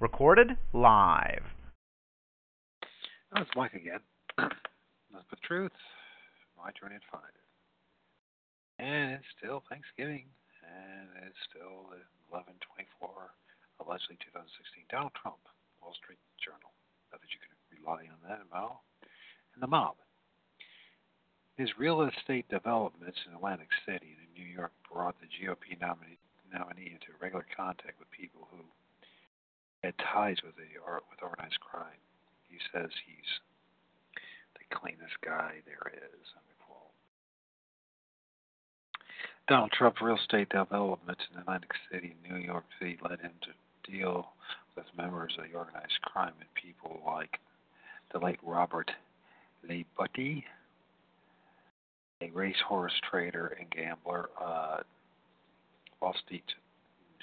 Recorded live. Oh, it's Mike again. That's the truth. My journey to find it. And it's still Thanksgiving. And it's still 11/24, allegedly 2016. Donald Trump, Wall Street Journal. Not that you can rely on that at all. And the mob. His real estate developments in Atlantic City and in New York brought the GOP nominee into regular contact with people who had ties with organized crime. He says the cleanest guy there is. Donald Trump real estate developments in Atlantic City and New York City led him to deal with members of the organized crime and people like the late Robert LiButti, a racehorse trader and gambler. Wall Street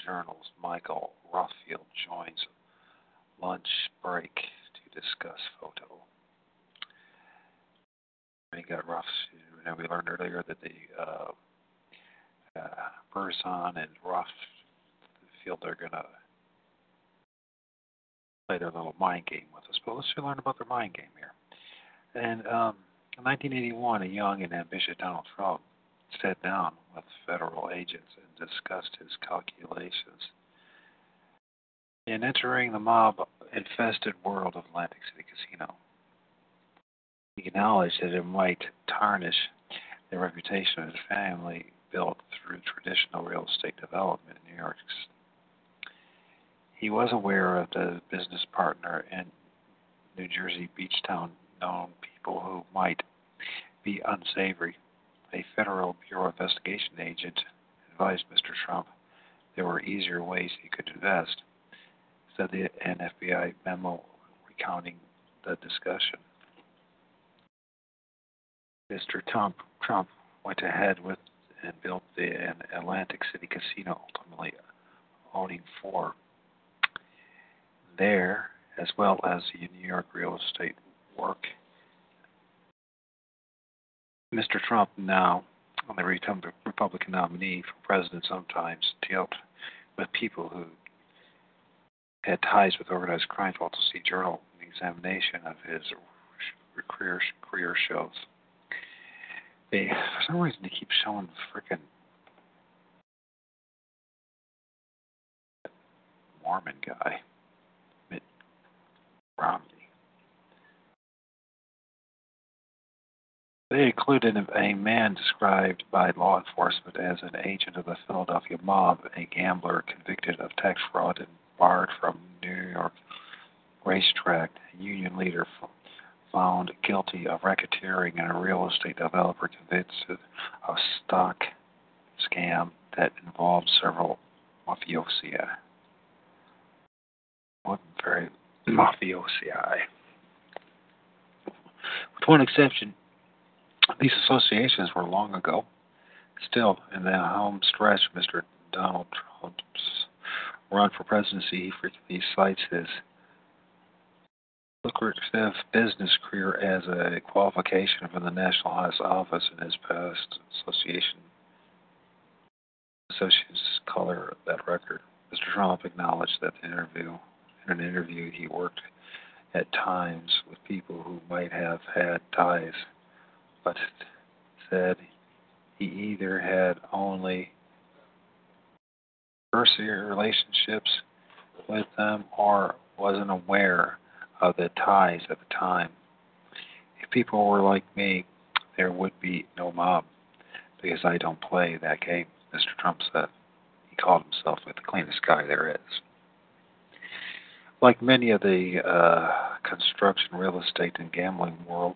Journal's Michael Rothfeld joins lunch break to discuss photo. We got Rothfeld. We learned earlier that the Berzon and Rothfeld are going to play their little mind game with us. But let's learn about their mind game here. And in 1981, a young and ambitious Donald Trump sat down with federal agents and discussed his calculations in entering the mob-infested world of Atlantic City Casino. He acknowledged that it might tarnish the reputation of his family built through traditional real estate development in New York. He was aware of the business partner in New Jersey beach town known people who might be unsavory. A Federal Bureau investigation agent advised Mr. Trump there were easier ways he could invest, said an FBI memo recounting the discussion. Mr. Trump went ahead with and built an Atlantic City casino, ultimately owning 4 there, as well as the New York real estate work. Mr. Trump, now on the Republican nominee for president, sometimes dealt with people who had ties with organized crime. Walter Stowe Journal, an examination of his career shows. For some reason, they keep showing frickin' Mormon guy, Mitt Romney. They included a man described by law enforcement as an agent of the Philadelphia mob, a gambler convicted of tax fraud and barred from New York racetrack, a union leader found guilty of racketeering, and a real estate developer convicted of stock scam that involved several mafiosi. With one exception, these associations were long ago. Still, in the home stretch, Mr. Donald Trump's run for presidency, he frequently cites his lucrative business career as a qualification for the National House office in his past association. Associates color that record. Mr. Trump acknowledged that in an interview, he worked at times with people who might have had ties, but said he either had only cursory relationships with them or wasn't aware of the ties at the time. If people were like me, there would be no mob, because I don't play that game, Mr. Trump said. He called himself the cleanest guy there is. Like many of the construction, real estate, and gambling world,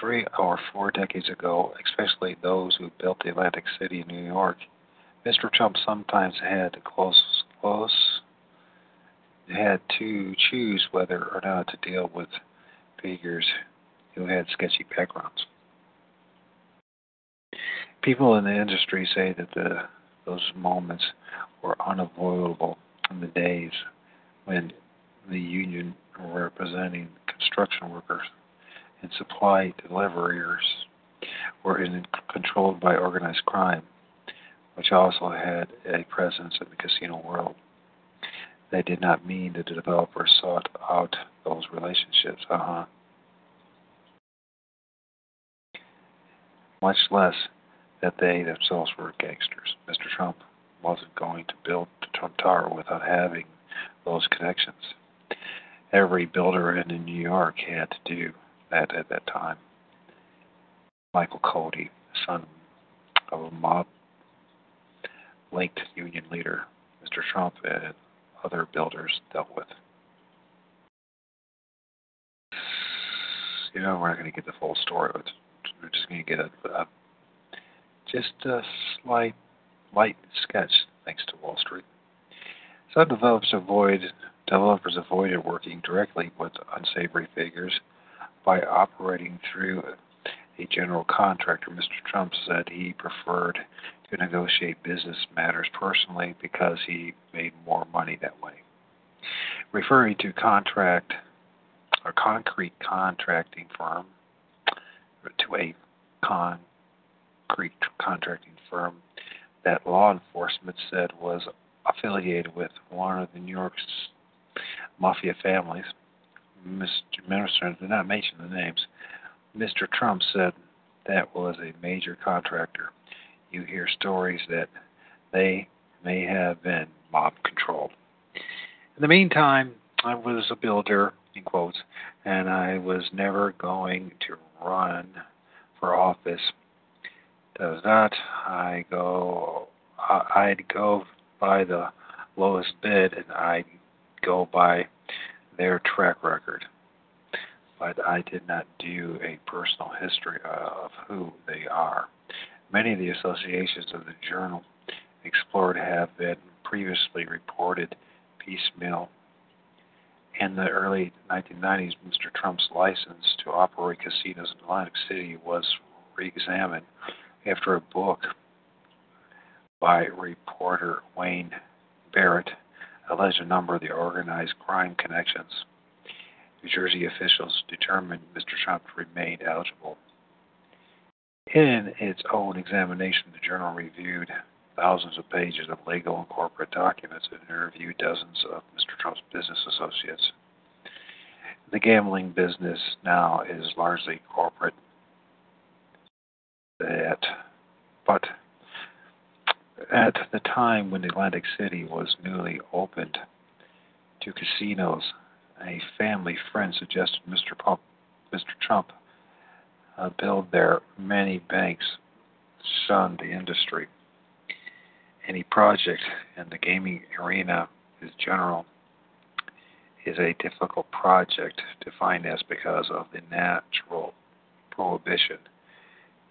3 or 4 decades ago, especially those who built the Atlantic City in New York, Mr. Trump sometimes had to choose whether or not to deal with figures who had sketchy backgrounds. People in the industry say that those moments were unavoidable in the days when the union representing construction workers and supply deliverers were controlled by organized crime, which also had a presence in the casino world. They did not mean that the developer sought out those relationships. Much less that they themselves were gangsters. Mr. Trump wasn't going to build the Trump Tower without having those connections. Every builder in New York had to do that at that time. Michael Cody, son of a mob-linked union leader, Mr. Trump and other builders dealt with. You know, we're not going to get the full story, but we're just going to get a slight, light sketch, thanks to Wall Street. Some developers avoided working directly with unsavory figures by operating through a general contractor. Mr. Trump said he preferred to negotiate business matters personally because he made more money that way. Referring to a concrete contracting firm, that law enforcement said was affiliated with one of the New York's mafia families. Mr. Minister did not mention the names. Mr. Trump said that was a major contractor. You hear stories that they may have been mob-controlled. In the meantime, I was a builder, in quotes, and I was never going to run for office. Does not I'd go by the lowest bid, and I'd go by their track record. But I did not do a personal history of who they are. Many of the associations of the journal explored have been previously reported piecemeal. In the early 1990s, Mr. Trump's license to operate casinos in Atlantic City was re-examined after a book by reporter Wayne Barrett alleged a number of the organized crime connections. New Jersey officials determined Mr. Trump remained eligible. In its own examination, the journal reviewed thousands of pages of legal and corporate documents and interviewed dozens of Mr. Trump's business associates. The gambling business now is largely corporate, but at the time when Atlantic City was newly opened to casinos, a family friend suggested Mr. Trump build there. Many banks shunned the industry. Any project in the gaming arena in general is a difficult project to finance because of the natural prohibition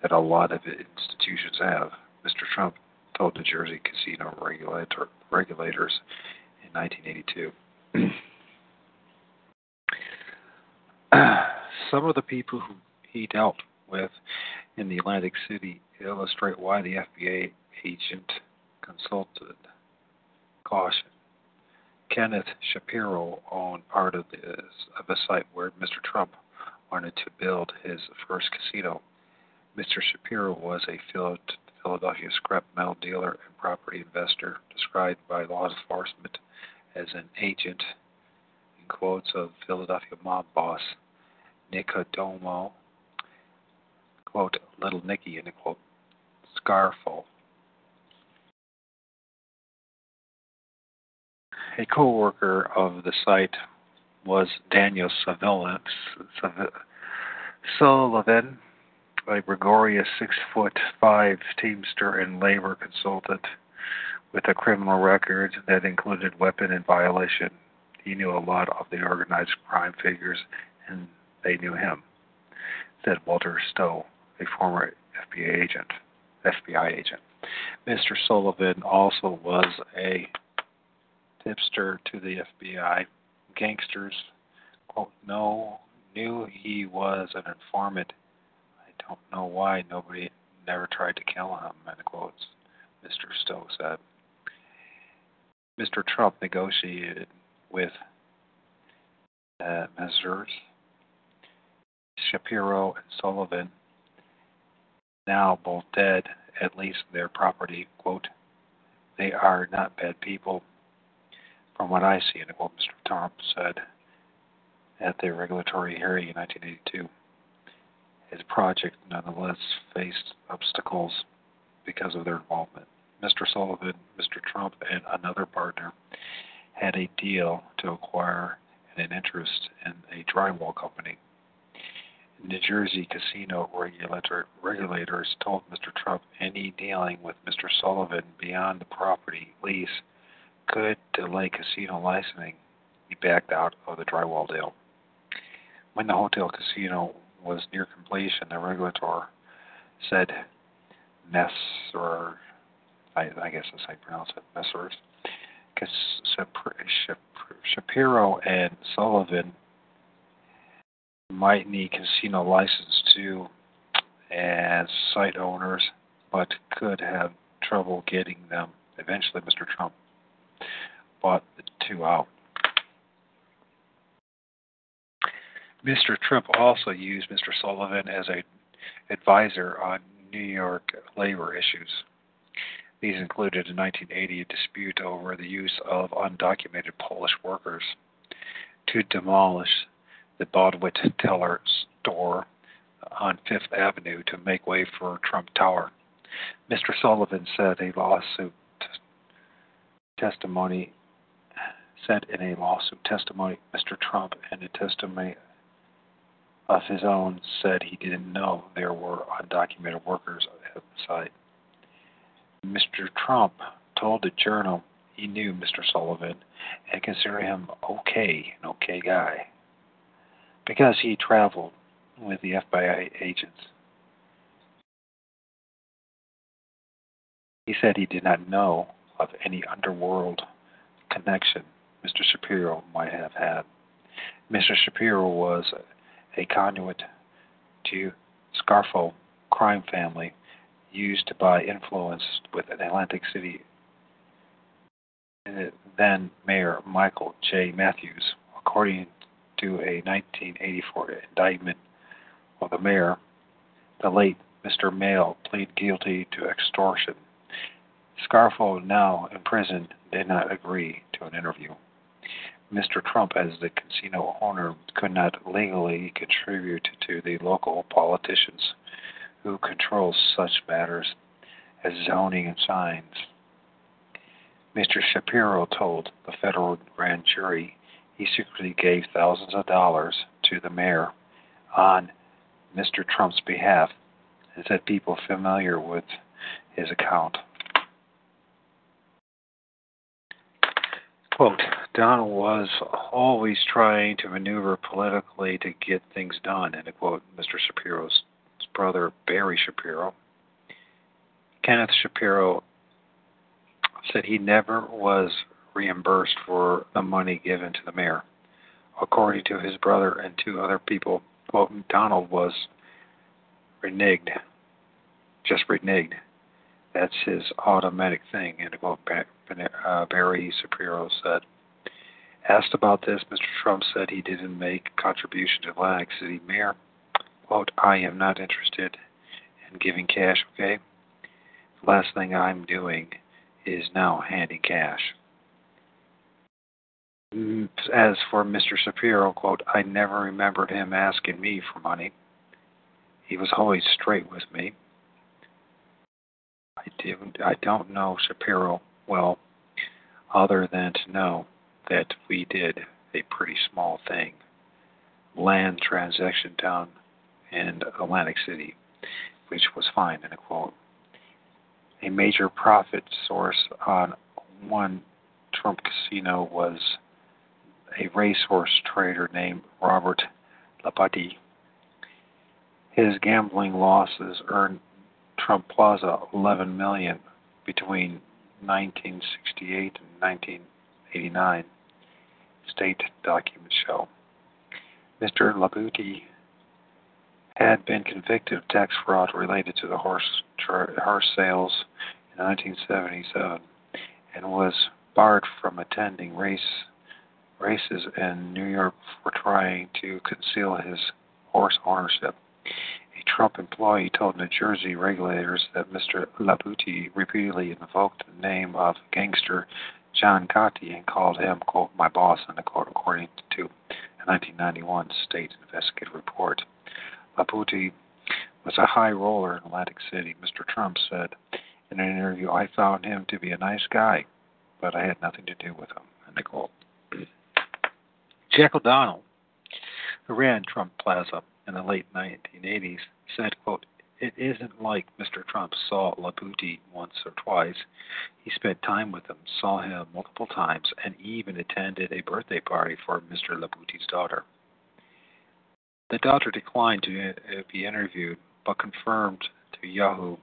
that a lot of institutions have. Mr. Trump told the Jersey casino regulators in 1982. Some of the people who he dealt with in the Atlantic City illustrate why the FBI agent consulted caution. Kenneth Shapiro owned part of a site where Mr. Trump wanted to build his first casino. Mr. Shapiro was a Philadelphia scrap metal dealer and property investor, described by law enforcement as an agent, in quotes, of Philadelphia mob boss Nicodemo, quote, Little Nicky, and quote, Scarfo. A co-worker of the site was Daniel Savilla, Sullivan, a gregarious 6'5" teamster and labor consultant with a criminal record that included weapon and violation. He knew a lot of the organized crime figures and they knew him, said Walter Stowe, a former FBI agent. Mr. Sullivan also was a tipster to the FBI. Gangsters, quote, knew he was an informant. I don't know why nobody never tried to kill him, end quotes, Mr. Stowe said. Mr. Trump negotiated with Missouri, Shapiro and Sullivan, now both dead, at least their property, quote, they are not bad people. from what I see, and what Mr. Trump said at their regulatory hearing in 1982. His project, nonetheless, faced obstacles because of their involvement. Mr. Sullivan, Mr. Trump, and another partner had a deal to acquire an interest in a drywall company. New Jersey casino regulators told Mr. Trump any dealing with Mr. Sullivan beyond the property lease could delay casino licensing. He backed out of the drywall deal. When the hotel casino was near completion, the regulator said, Messer, I guess that's how you pronounce it, Messers, Shapiro and Sullivan might need casino license too as site owners, but could have trouble getting them. Eventually, Mr. Trump bought the two out. Mr. Trump also used Mr. Sullivan as an advisor on New York labor issues. These included, in 1980, a dispute over the use of undocumented Polish workers to demolish the Bonwit Teller store on Fifth Avenue to make way for Trump Tower. Mr. Sullivan said in a lawsuit testimony, Mr. Trump, in a testimony of his own, said he didn't know there were undocumented workers at the site. Mr. Trump told the Journal he knew Mr. Sullivan and considered him an okay guy, because he traveled with the FBI agents. He said he did not know of any underworld connection Mr. Shapiro might have had. Mr. Shapiro was a conduit to Scarfo crime family, used to buy influence with Atlantic City then Mayor Michael J. Matthews, according to a 1984 indictment of the mayor. The late Mr. Mail pleaded guilty to extortion. Scarfo, now in prison, did not agree to an interview. Mr. Trump, as the casino owner, could not legally contribute to the local politicians who controls such matters as zoning and signs. Mr. Shapiro told the federal grand jury he secretly gave thousands of dollars to the mayor on Mr. Trump's behalf and said people familiar with his account. Quote, Donald was always trying to maneuver politically to get things done, end quote. Mr. Shapiro's brother Barry Shapiro. Kenneth Shapiro said he never was reimbursed for the money given to the mayor. According to his brother and two other people, quote, Donald was reneged. That's his automatic thing, and quote, Barry Shapiro said. Asked about this, Mr. Trump said he didn't make a contribution to Atlantic City mayor. Quote, I am not interested in giving cash, okay? The last thing I'm doing is now handing cash. As for Mr. Shapiro, quote, I never remembered him asking me for money. He was always straight with me. I don't know Shapiro well, other than to know that we did a pretty small thing. Land transaction down in Atlantic City, which was fine, in a quote. A major profit source on one Trump casino was a racehorse trader named Robert LiButti. His gambling losses earned Trump Plaza $11 million between 1968 and 1989, state documents show. Mr. LiButti had been convicted of tax fraud related to the horse sales in 1977 and was barred from attending races in New York for trying to conceal his horse ownership. A Trump employee told New Jersey regulators that Mr. LiButti repeatedly invoked the name of gangster John Gotti and called him, quote, my boss, unquote, according to a 1991 state investigative report. LiButti was a high roller in Atlantic City. Mr. Trump said in an interview, I found him to be a nice guy, but I had nothing to do with him, unquote. Jack O'Donnell, who ran Trump Plaza in the late 1980s, said, quote, it isn't like Mr. Trump saw LiButti once or twice. He spent time with him, saw him multiple times, and even attended a birthday party for Mr. LiButti's daughter. The daughter declined to be interviewed, but confirmed to Yahoo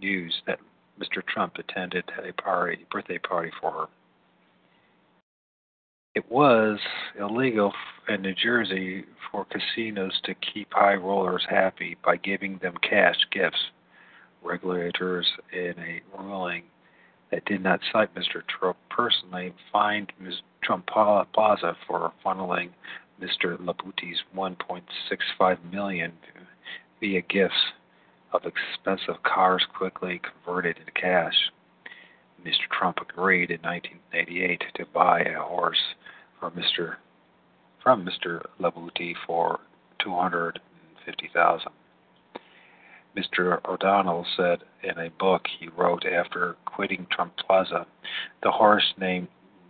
News that Mr. Trump attended a birthday party for her. It was illegal in New Jersey for casinos to keep high rollers happy by giving them cash gifts. Regulators, in a ruling that did not cite Mr. Trump personally, fined Ms. Trump Plaza for funneling Mr. LiButti's $1.65 million via gifts of expensive cars quickly converted into cash. Mr. Trump agreed in 1988 to buy a horse from Mr. LiButti for $250,000. Mr. O'Donnell said in a book he wrote after quitting Trump Plaza, the horse named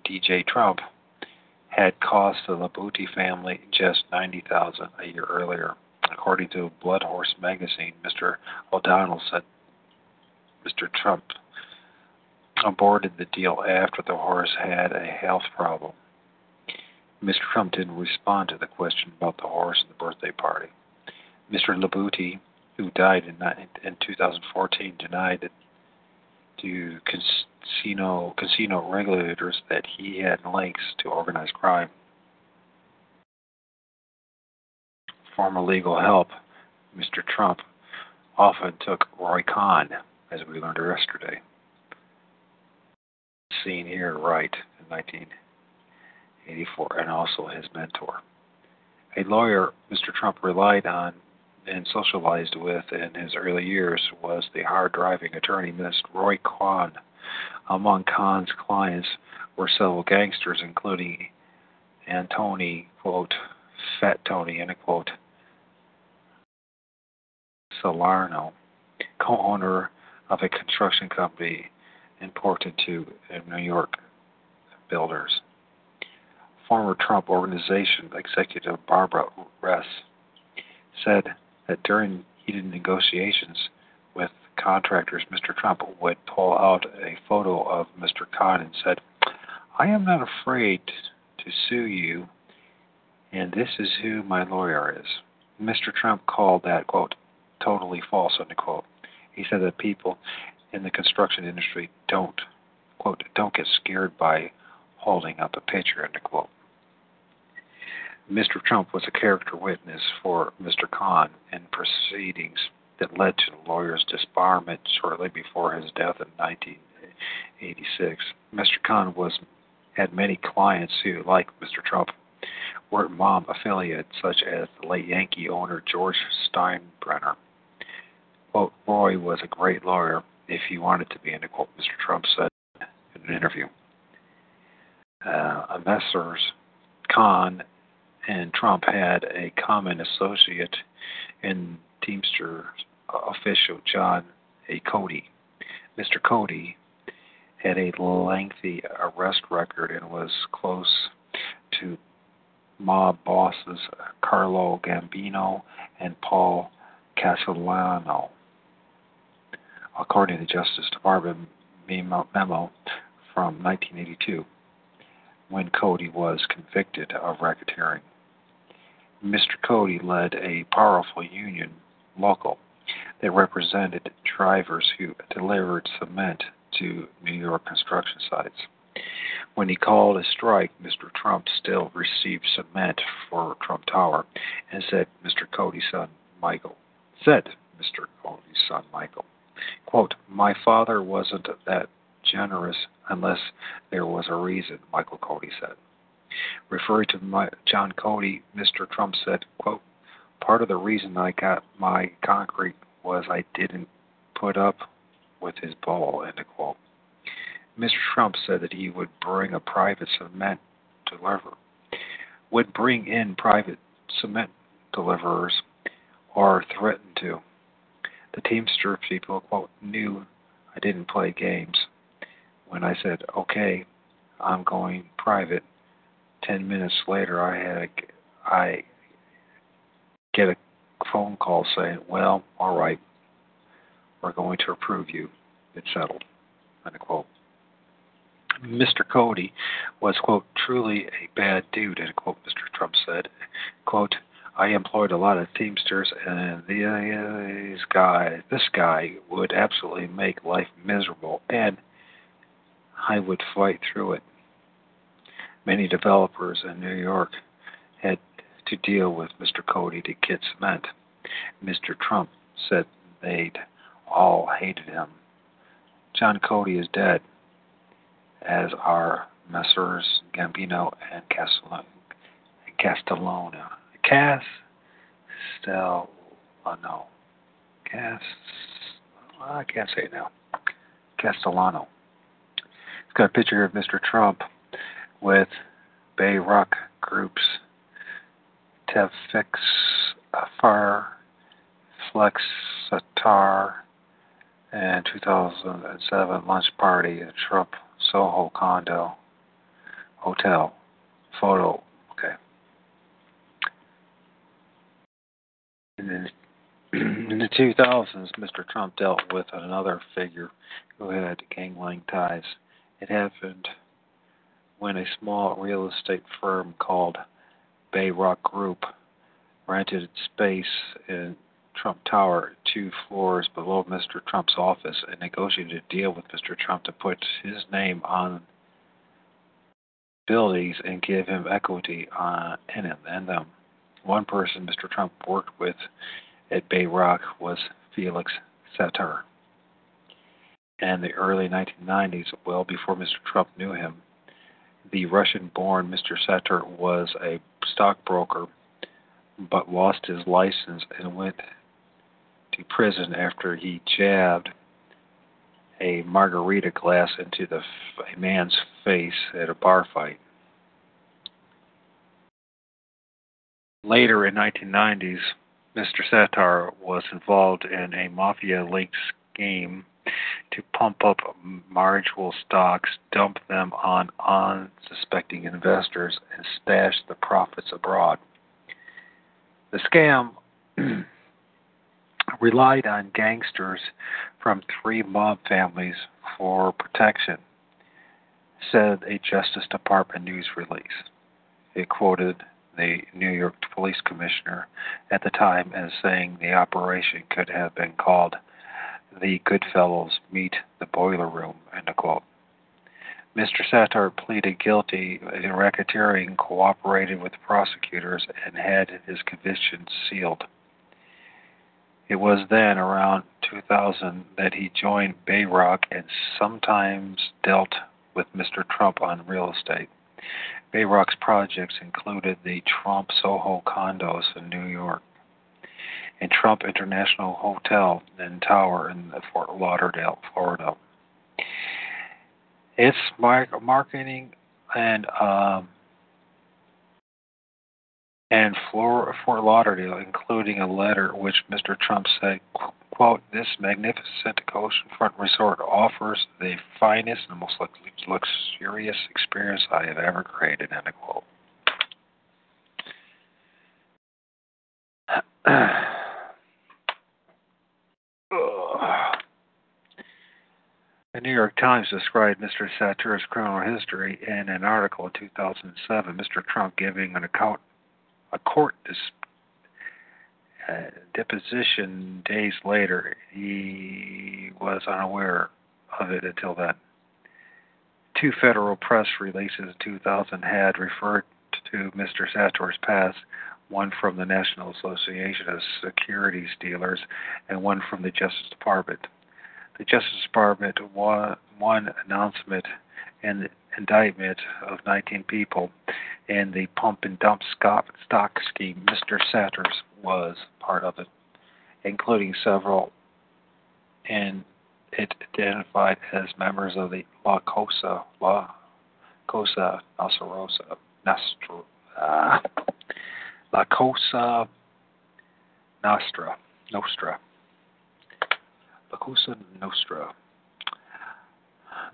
DJ Trump had cost the LiButti family just $90,000 a year earlier. According to Blood Horse magazine, Mr. O'Donnell said Mr. Trump aborted the deal after the horse had a health problem. Mr. Trump didn't respond to the question about the horse and the birthday party. Mr. LiButti, who died in 2014, denied to casino regulators that he had links to organized crime. Former legal help, Mr. Trump, often took Roy Cohn, as we learned yesterday. Seen here, right, in 1984, and also his mentor. A lawyer Mr. Trump relied on and socialized with in his early years was the hard-driving attorney, Mr. Roy Cohn. Among Cohn's clients were several gangsters, including Anthony, quote, Fat Tony, end quote, Salerno, co-owner of a construction company important to New York builders. Former Trump Organization executive Barbara Ress said that during heated negotiations with contractors, Mr. Trump would pull out a photo of Mr. Cohn and said, I am not afraid to sue you, and this is who my lawyer is. Mr. Trump called that, quote, totally false, unquote. He said that people in the construction industry don't, quote, don't get scared by holding up a picture, end quote. Mr. Trump was a character witness for Mr. Cohn in proceedings that led to the lawyer's disbarment shortly before his death in 1986. Mr. Cohn had many clients who, like Mr. Trump, were mom affiliates, such as the late Yankee owner George Steinbrenner. Quote, Roy was a great lawyer if he wanted to be, end quote, Mr. Trump said in an interview. Messrs. Cohn and Trump had a common associate in Teamster official John A. Cody. Mr. Cody had a lengthy arrest record and was close to mob bosses Carlo Gambino and Paul Castellano. According to the Justice Department memo from 1982, when Cody was convicted of racketeering. Mr. Cody led a powerful union local that represented drivers who delivered cement to New York construction sites. When he called a strike, Mr. Trump still received cement for Trump Tower and said, Mr. Cody's son, Michael, quote, my father wasn't that generous unless there was a reason, Michael Cody said. Referring to John Cody, Mr. Trump said, quote, part of the reason I got my concrete was I didn't put up with his bull, end quote. Mr. Trump said that he would bring a private cement deliverer, would bring in private cement deliverers, or threaten to. The Teamster people, quote, knew I didn't play games. When I said, okay, I'm going private, 10 minutes later I get a phone call saying, well, all right, we're going to approve you. It's settled, unquote. Mr. Cody was, quote, truly a bad dude, and, quote, Mr. Trump said, quote, I employed a lot of Teamsters, and this guy would absolutely make life miserable, and I would fight through it. Many developers in New York had to deal with Mr. Cody to get cement. Mr. Trump said they'd all hated him. John Cody is dead, as are Messrs. Gambino and Castellano. It's got a picture of Mr. Trump with Bayrock Group's Felix Sater, and 2007 lunch party at Trump Soho condo hotel. Photo, okay. And then in the 2000s, Mr. Trump dealt with another figure who had gang-like ties. It happened when a small real estate firm called Bayrock Group rented space in Trump Tower 2 floors below Mr. Trump's office and negotiated a deal with Mr. Trump to put his name on buildings and give him equity in them. One person Mr. Trump worked with at Bayrock was Felix Sater. In the early 1990s, well before Mr. Trump knew him, the Russian-born Mr. Sater was a stockbroker but lost his license and went to prison after he jabbed a margarita glass into a man's face at a bar fight. Later in 1990s, Mr. Sater was involved in a mafia-linked scheme to pump up marginal stocks, dump them on unsuspecting investors, and stash the profits abroad. The scam relied on gangsters from 3 mob families for protection, said a Justice Department news release. It quoted the New York Police Commissioner at the time as saying the operation could have been called The Goodfellas Meet the Boiler Room, end of quote. Mr. Sater pleaded guilty in racketeering, cooperated with prosecutors, and had his conviction sealed. It was then, around 2000, that he joined Bayrock and sometimes dealt with Mr. Trump on real estate. Bayrock's projects included the Trump Soho condos in New York and Trump International Hotel and Tower in Fort Lauderdale, Florida. Its marketing and Fort Lauderdale, including a letter which Mr. Trump said, quote, this magnificent oceanfront resort offers the finest and most luxurious experience I have ever created, end of quote. The New York Times described Mr. Sater's criminal history in an article in 2007, Mr. Trump giving an account, a court deposition days later. He was unaware of it until then. 2 federal press releases in 2000 had referred to Mr. Sater's past, one from the National Association of Securities Dealers and one from the Justice Department. The Justice Department won announcement and indictment of 19 people in the pump and dump stock scheme. Mr. Sater's was part of it, including several in it identified as members of the La Cosa Nostra.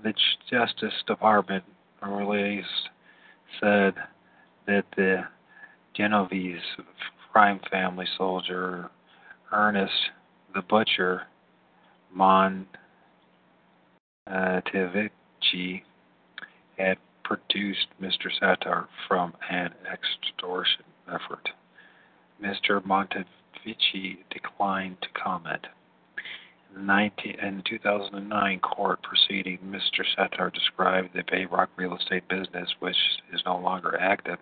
The Justice Department release said that the Genovese crime family soldier Ernest the Butcher Montevici had produced Mr. Sater from an extortion effort. Mr. Montevici declined to comment. In 2009 court proceeding, Mr. Sater described the Bayrock real estate business, which is no longer active,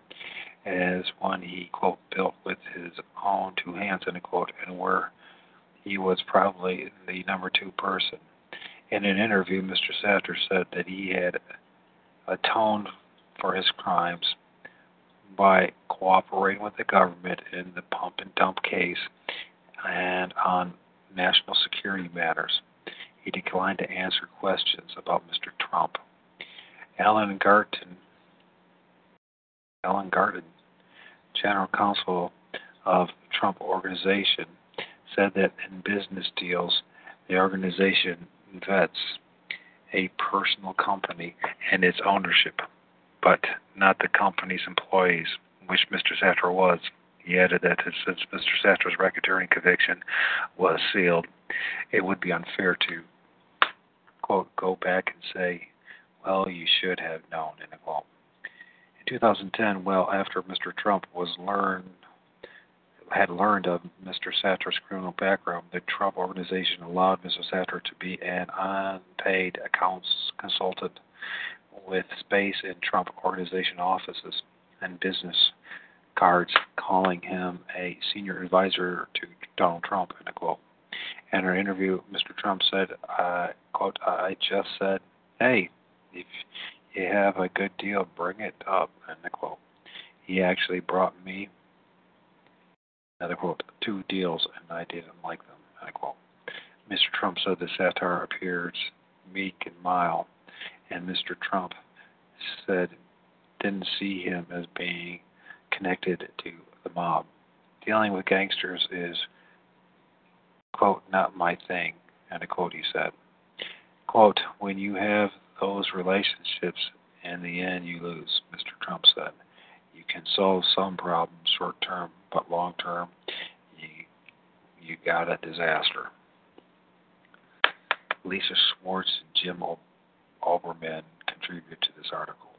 as one he, quote, built with his own two hands, end quote, and where he was probably the number two person. In an interview, Mr. Sater said that he had atoned for his crimes by cooperating with the government in the pump and dump case and on national security matters. He declined to answer questions about Mr. Trump. Alan Garten, general counsel of Trump Organization, said that in business deals, the organization vets a personal company and its ownership, but not the company's employees, which Mr. Sater was. He added that since Mr. Sater's racketeering conviction was sealed, it would be unfair to, quote, go back and say, well, you should have known, end quote. In 2010, well after Mr. Trump had learned of Mr. Sater's criminal background, the Trump Organization allowed Mr. Sater to be an unpaid accounts consultant with space in Trump Organization offices and business cards calling him a senior advisor to Donald Trump, end quote. In an interview, Mr. Trump said, quote, I just said, hey, if you have a good deal, bring it up, end quote. He actually brought me, another quote, two deals, and I didn't like them, end quote. Mr. Trump said the Sater appears meek and mild, and Mr. Trump said didn't see him as being connected to the mob. Dealing with gangsters is, quote, not my thing, end quote, he said. Quote, when you have those relationships, in the end you lose, Mr. Trump said. You can solve some problems short term, but long term, you got a disaster. Lisa Schwartz and Jim Olbermann contributed to this article.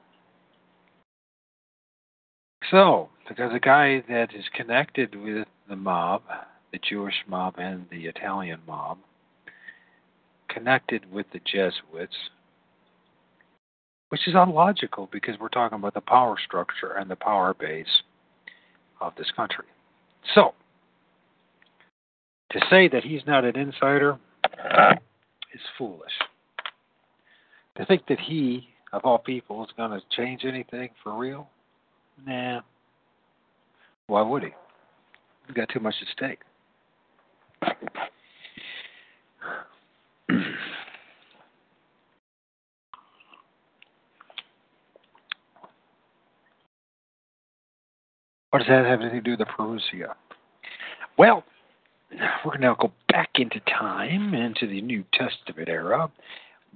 So, because the guy that is connected with the mob, the Jewish mob and the Italian mob, connected with the Jesuits, which is illogical because we're talking about the power structure and the power base of this country. So, to say that he's not an insider is foolish. To think that he, of all people, is going to change anything for real? Nah. Why would he? He's got too much at stake. What does that have anything to do with the Parousia? Well, we're going to go back into time, into the New Testament era.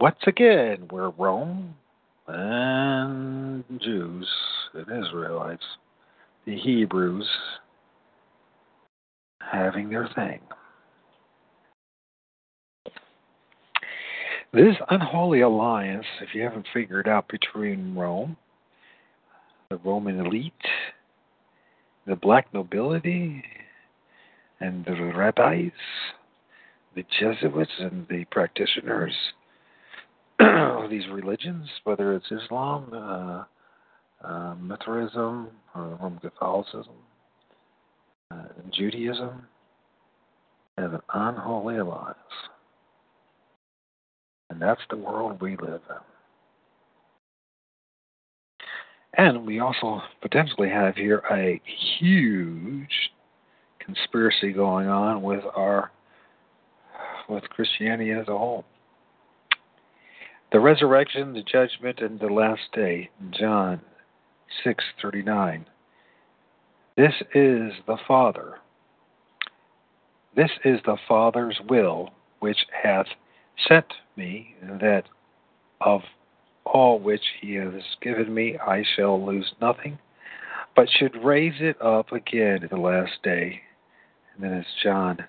Once again, we're Rome and Jews and Israelites, the Hebrews, having their thing. This unholy alliance, if you haven't figured out, between Rome, the Roman elite, the black nobility, and the rabbis, the Jesuits, and the practitioners of these religions, whether it's Islam, Mithraism, or Roman Catholicism, Judaism, and an unholy alliance. And that's the world we live in. And we also potentially have here a huge conspiracy going on with Christianity as a whole. The resurrection, the judgment, and the last day, John 6:39. This is the Father. This is the Father's will, which hath sent me, that of all which he has given me I shall lose nothing, but should raise it up again at the last day. And then it's John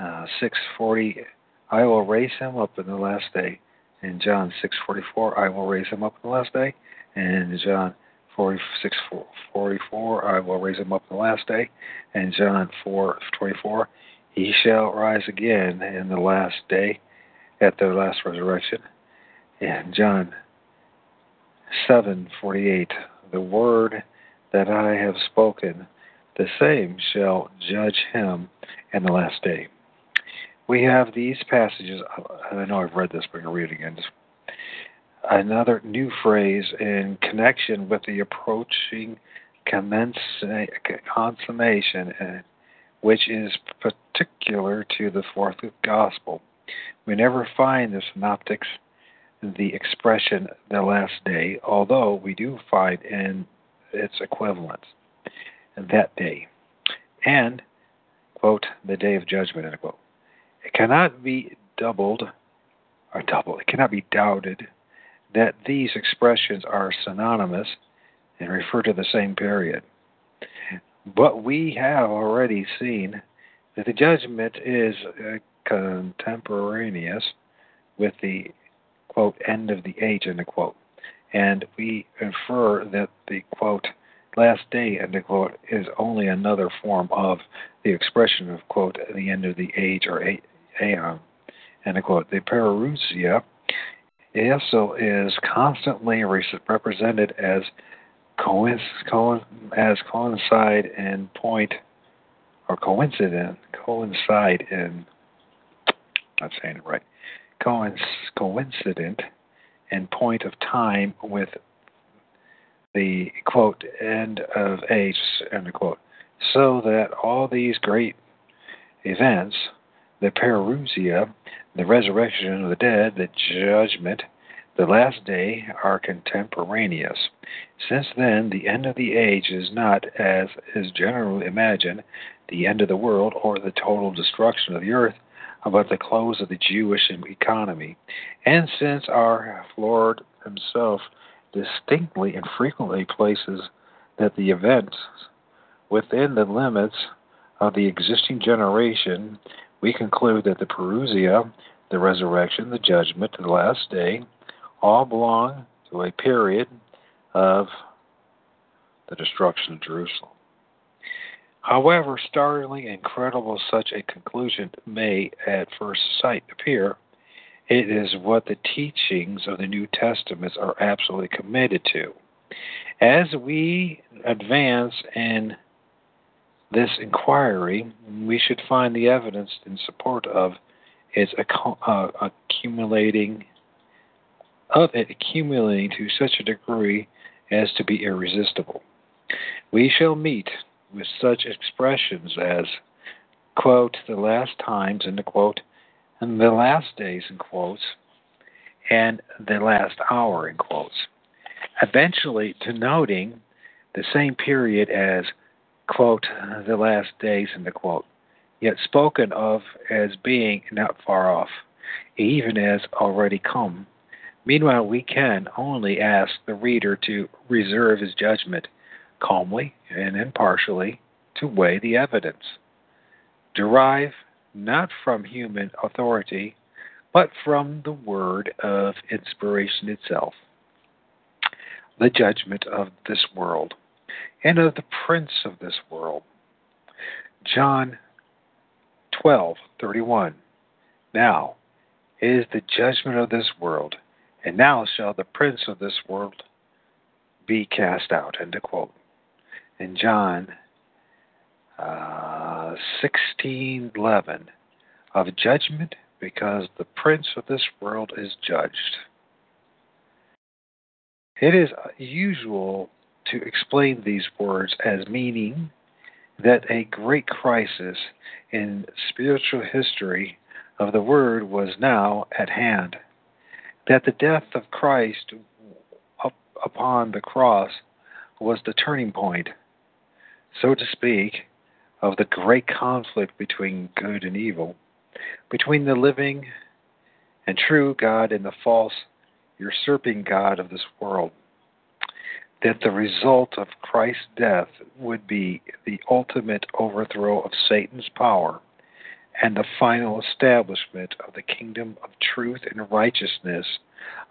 6:40. I will raise him up in the last day. And John 6:44, I will raise him up in the last day. And John 6:44, I will raise him up in the last day. And John 4:24, he shall rise again in the last day at the last resurrection. And John 7:48, the word that I have spoken, the same shall judge him in the last day. We have these passages, and I know I've read this, but I'm going to read it again. Another new phrase in connection with the approaching consummation, which is particular to the fourth gospel. We never find the synoptics the expression the last day, although we do find in its equivalent that day. And, quote, the day of judgment, end quote. It cannot be It cannot be doubted that these expressions are synonymous and refer to the same period. But we have already seen that the judgment is contemporaneous with the, quote, end of the age, end of quote. And we infer that the, quote, last day, end of quote, is only another form of the expression of, quote, the end of the age or aeon, end of quote. The parousia also is constantly represented as coincident in point of time with the, quote, end of age, end quote. So that all these great events, the parousia, the resurrection of the dead, the judgment, the last day, are contemporaneous. Since then, the end of the age is not, as is generally imagined, the end of the world or the total destruction of the earth, about the close of the Jewish economy. And since our Lord himself distinctly and frequently places that the events within the limits of the existing generation, we conclude that the parousia, the resurrection, the judgment, the last day, all belong to a period of the destruction of Jerusalem. However startlingly incredible such a conclusion may at first sight appear, it is what the teachings of the New Testaments are absolutely committed to. As we advance in this inquiry, we should find the evidence in support of its accumulating to such a degree as to be irresistible. We shall meet with such expressions as, quote, the last times, end quote, and the last days, in quotes, and the last hour, in quotes, eventually denoting the same period as, quote, the last days, end quote, yet spoken of as being not far off, even as already come. Meanwhile, we can only ask the reader to reserve his judgment calmly and impartially to weigh the evidence, derive not from human authority, but from the word of inspiration itself, the judgment of this world, and of the prince of this world. John 12:31. Now is the judgment of this world, and now shall the prince of this world be cast out, end quote. In John 16:11, of judgment, because the prince of this world is judged. It is usual to explain these words as meaning that a great crisis in spiritual history of the word was now at hand. that the death of Christ upon the cross was the turning point, so to speak, of the great conflict between good and evil, between the living and true God and the false, usurping God of this world, that the result of Christ's death would be the ultimate overthrow of Satan's power and the final establishment of the kingdom of truth and righteousness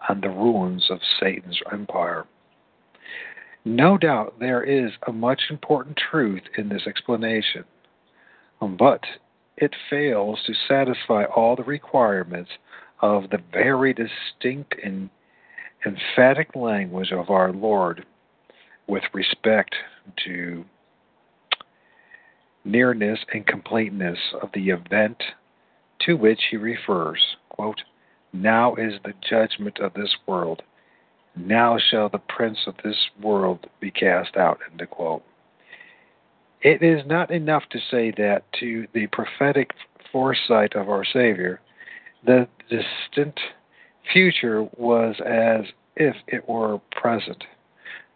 on the ruins of Satan's empire. No doubt there is a much important truth in this explanation, but it fails to satisfy all the requirements of the very distinct and emphatic language of our Lord with respect to nearness and completeness of the event to which he refers. Quote, "Now is the judgment of this world. Now shall the prince of this world be cast out." End of quote. It is not enough to say that to the prophetic foresight of our Savior, the distant future was as if it were present,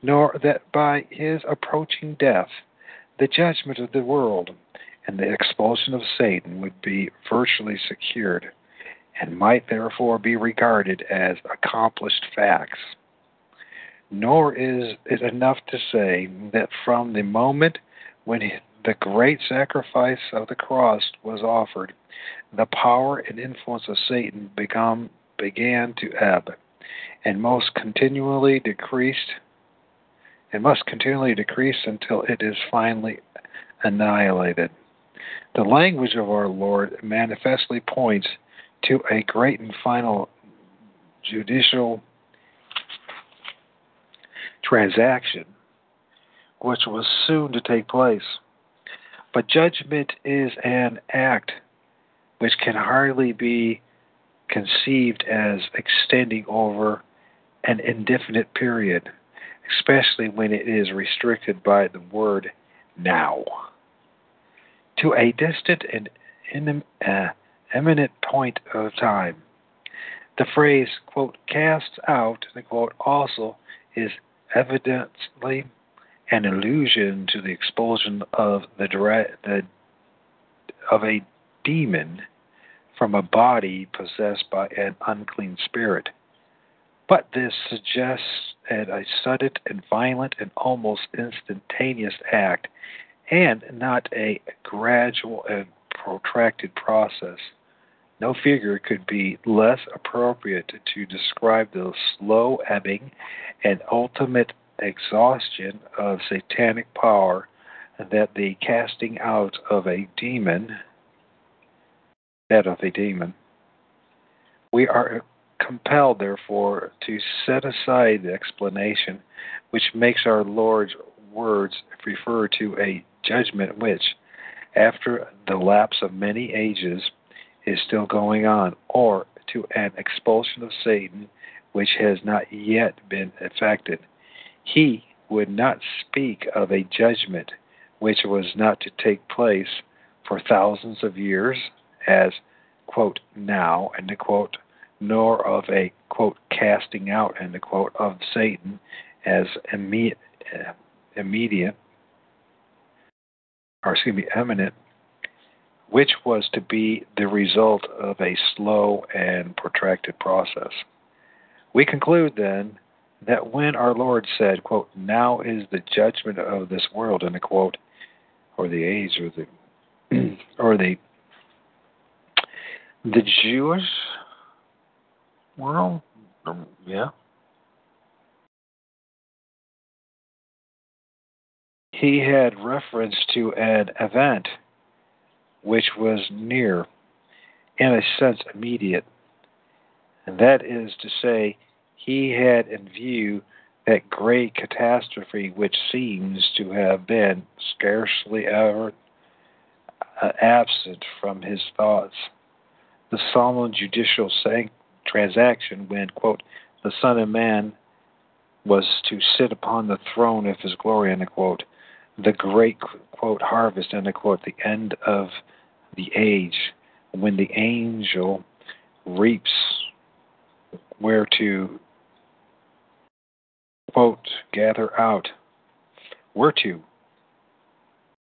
nor that by his approaching death, the judgment of the world and the expulsion of Satan would be virtually secured and might therefore be regarded as accomplished facts. Nor is it enough to say that from the moment when the great sacrifice of the cross was offered, the power and influence of Satan began to ebb, and must continually decrease until it is finally annihilated. The language of our Lord manifestly points to a great and final judicial transaction, which was soon to take place. But judgment is an act which can hardly be conceived as extending over an indefinite period, especially when it is restricted by the word now, to a distant and imminent point of time. The phrase, quote, "cast out," quote, also is evidently an allusion to the expulsion of a demon from a body possessed by an unclean spirit. But this suggests a sudden and violent and almost instantaneous act, and not a gradual and protracted process. No figure could be less appropriate to describe the slow ebbing and ultimate exhaustion of satanic power that the casting out of a demon, We are compelled, therefore, to set aside the explanation which makes our Lord's words refer to a judgment which, after the lapse of many ages, is still going on, or to an expulsion of Satan which has not yet been effected. He would not speak of a judgment which was not to take place for thousands of years as, quote, "now," end quote, nor of a, quote, "casting out," end quote, of Satan as imminent, which was to be the result of a slow and protracted process. We conclude, then, that when our Lord said, quote, "Now is the judgment of this world," end quote, or the age, or the Jewish world, he had reference to an event which was near, in a sense immediate, and that is to say, he had in view that great catastrophe which seems to have been scarcely ever absent from his thoughts, the solemn judicial transaction when, quote, "the Son of Man was to sit upon the throne of his glory," end quote, the great, quote, harvest, end quote, the end of the age, when the angel reaps where to, quote, gather out, were to,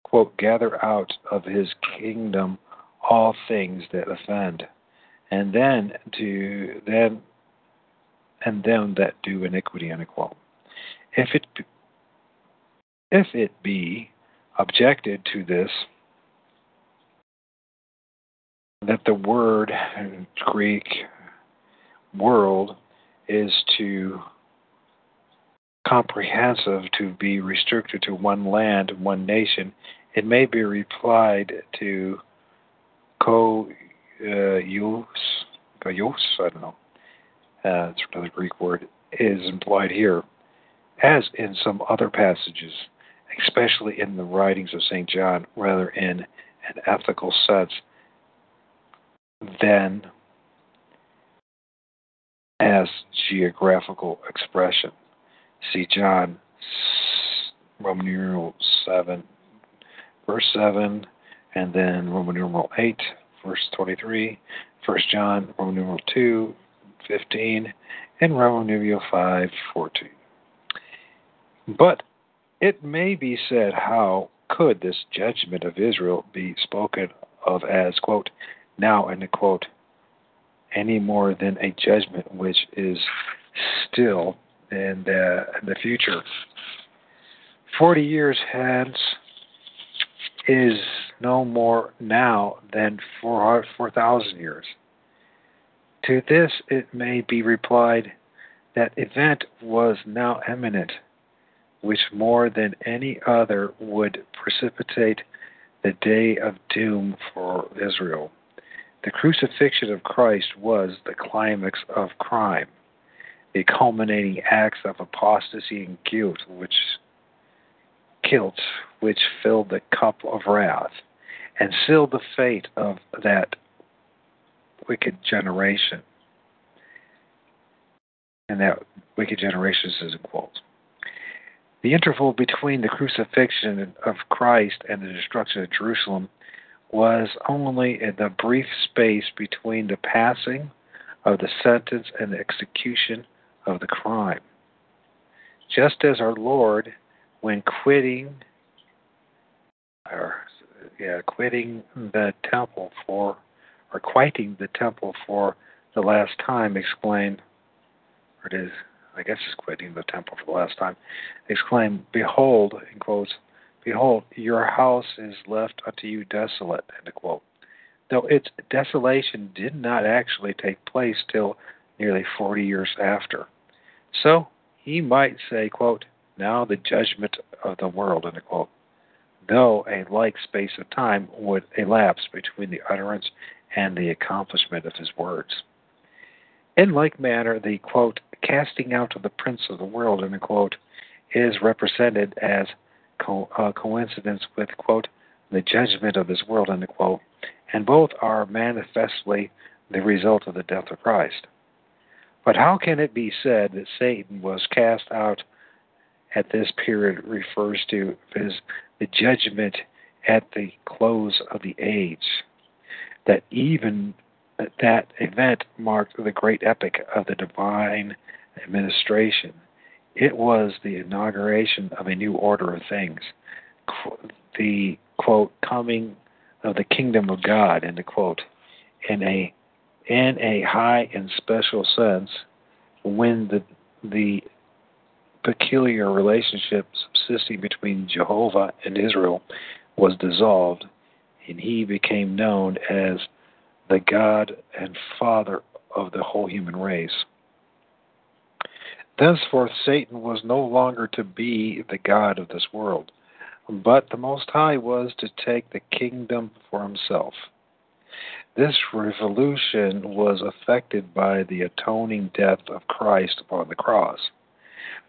quote, gather out of his kingdom all things that offend, and then to them and them that do iniquity, unquote. If it be objected to this, that the word Greek world is too comprehensive to be restricted to one land, one nation, it may be replied to it's another Greek word, is implied here, as in some other passages, especially in the writings of St. John, rather in an ethical sense than as geographical expression. See John, Roman numeral 7, verse 7, and then Roman numeral 8, verse 23, 1 John, Roman numeral 2, 15, and Roman numeral 5, 14. But it may be said, how could this judgment of Israel be spoken of as, quote, now, end quote, any more than a judgment which is still in the future? 40 years hence is no more now than 4,000 years. To this it may be replied that event was now imminent, which more than any other would precipitate the day of doom for Israel. The crucifixion of Christ was the climax of crime, the culminating acts of apostasy and guilt, which filled the cup of wrath and sealed the fate of that wicked generation. And that wicked generation is in quotes. The interval between the crucifixion of Christ and the destruction of Jerusalem was only in the brief space between the passing of the sentence and the execution of the crime. Just as our Lord, when quitting the temple for the last time, exclaimed, "Behold," in quotes, "Behold, your house is left unto you desolate," end quote. Though its desolation did not actually take place till nearly 40 years after. So he might say, quote, now the judgment of the world, end quote, though a like space of time would elapse between the utterance and the accomplishment of his words. In like manner, the, quote, casting out of the prince of the world, end quote, is represented as coincidence with, quote, the judgment of this world, end quote, and both are manifestly the result of the death of Christ. But how can it be said that Satan was cast out at this period refers to as the judgment at the close of the age, that even that event marked the great epoch of the divine administration? It was the inauguration of a new order of things, the, quote, coming of the kingdom of God, end quote, in a high and special sense, when the peculiar relationship subsisting between Jehovah and Israel was dissolved, and he became known as the God and Father of the whole human race. Thenceforth, Satan was no longer to be the God of this world, but the Most High was to take the kingdom for himself. This revolution was effected by the atoning death of Christ upon the cross,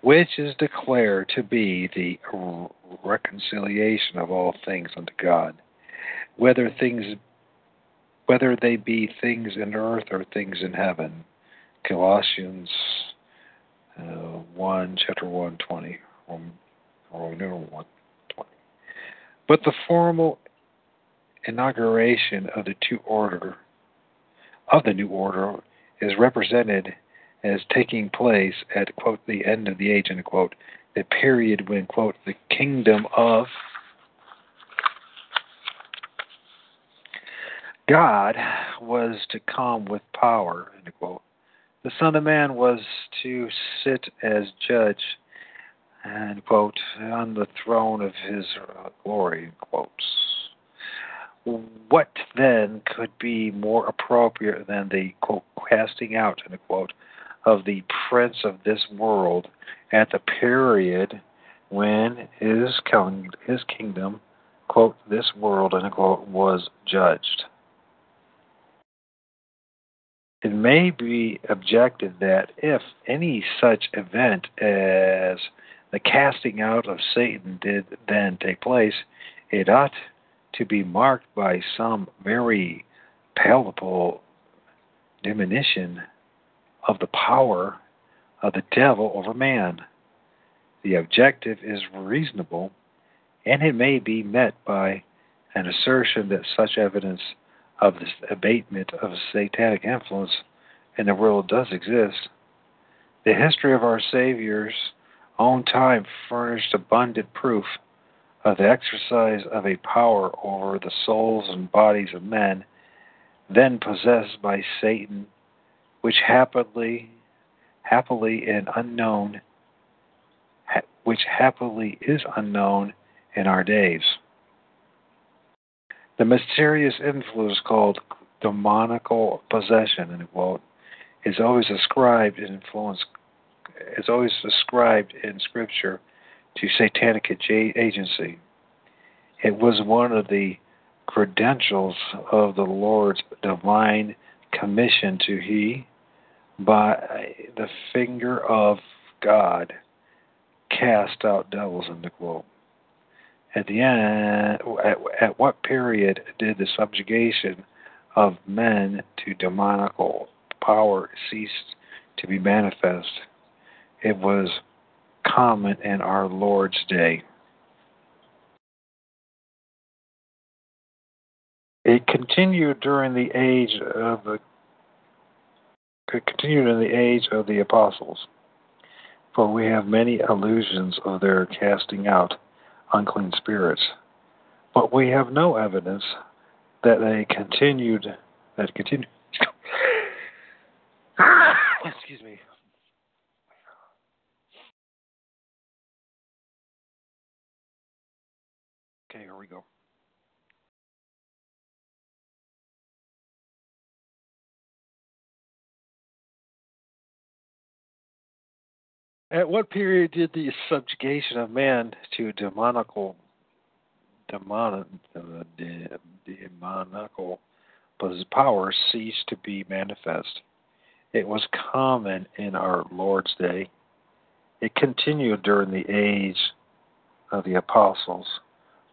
which is declared to be the reconciliation of all things unto God, whether they be things in earth or things in heaven. Colossians 1, chapter 1:20, Roman numeral 1:20. But the formal inauguration of the new order is represented as taking place at, quote, the end of the age, end quote, the period when, quote, the kingdom of God was to come with power, end quote. The Son of Man was to sit as judge, end quote, on the throne of his glory, end quotes. What then could be more appropriate than the, quote, casting out, end quote, of the prince of this world at the period when his kingdom, quote, this world, end quote, was judged? It may be objected that if any such event as the casting out of Satan did then take place, it ought to be marked by some very palpable diminution of the power of the devil over man. The objective is reasonable, and it may be met by an assertion that such evidence of this abatement of satanic influence in the world does exist. The history of our Savior's own time furnished abundant proof of the exercise of a power over the souls and bodies of men then possessed by Satan, which happily is unknown in our days. The mysterious influence called demonical possession, end quote, is always ascribed in Scripture to satanic agency. It was one of the credentials of the Lord's divine commission to He, by the finger of God, cast out devils, end quote. At the end, at what period did the subjugation of men to demonical power cease to be manifest? It was common in our Lord's day. It continued in the age of the apostles, for we have many allusions of their casting out unclean spirits, but we have no evidence that they continued. Excuse me. Okay, here we go. At what period did the subjugation of man to demonical power cease to be manifest? It was common in our Lord's day. It continued during the age of the apostles,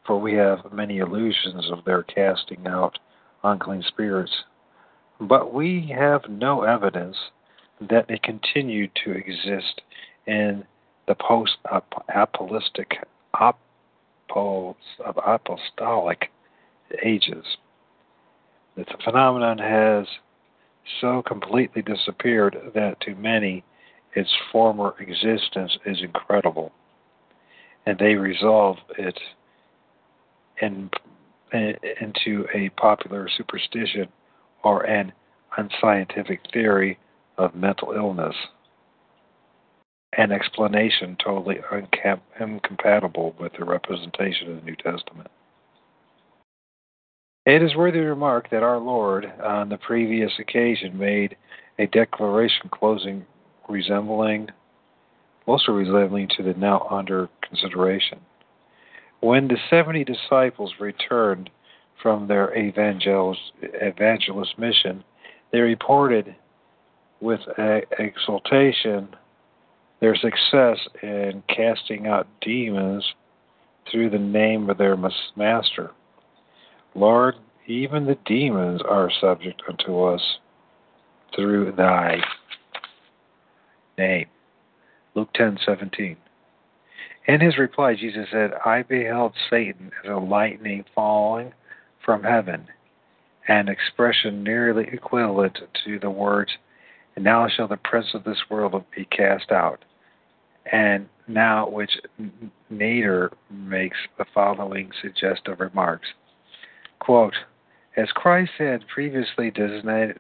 for we have many allusions of their casting out unclean spirits, but we have no evidence that it continued to exist in the post-apostolic ages. The phenomenon has so completely disappeared that to many its former existence is incredible, and they resolve it into a popular superstition or an unscientific theory of mental illness, an explanation totally incompatible with the representation of the New Testament. It is worthy of remark that our Lord, on the previous occasion, made a declaration closely resembling to the now under consideration. When the 70 disciples returned from their evangelist mission, they reported with exultation their success in casting out demons through the name of their master. Lord, even the demons are subject unto us through thy name. Luke 10:17. In his reply, Jesus said, I beheld Satan as a lightning falling from heaven, an expression nearly equivalent to the words, And now shall the prince of this world be cast out. And now which Nader makes the following suggestive remarks. Quote, as Christ had previously designated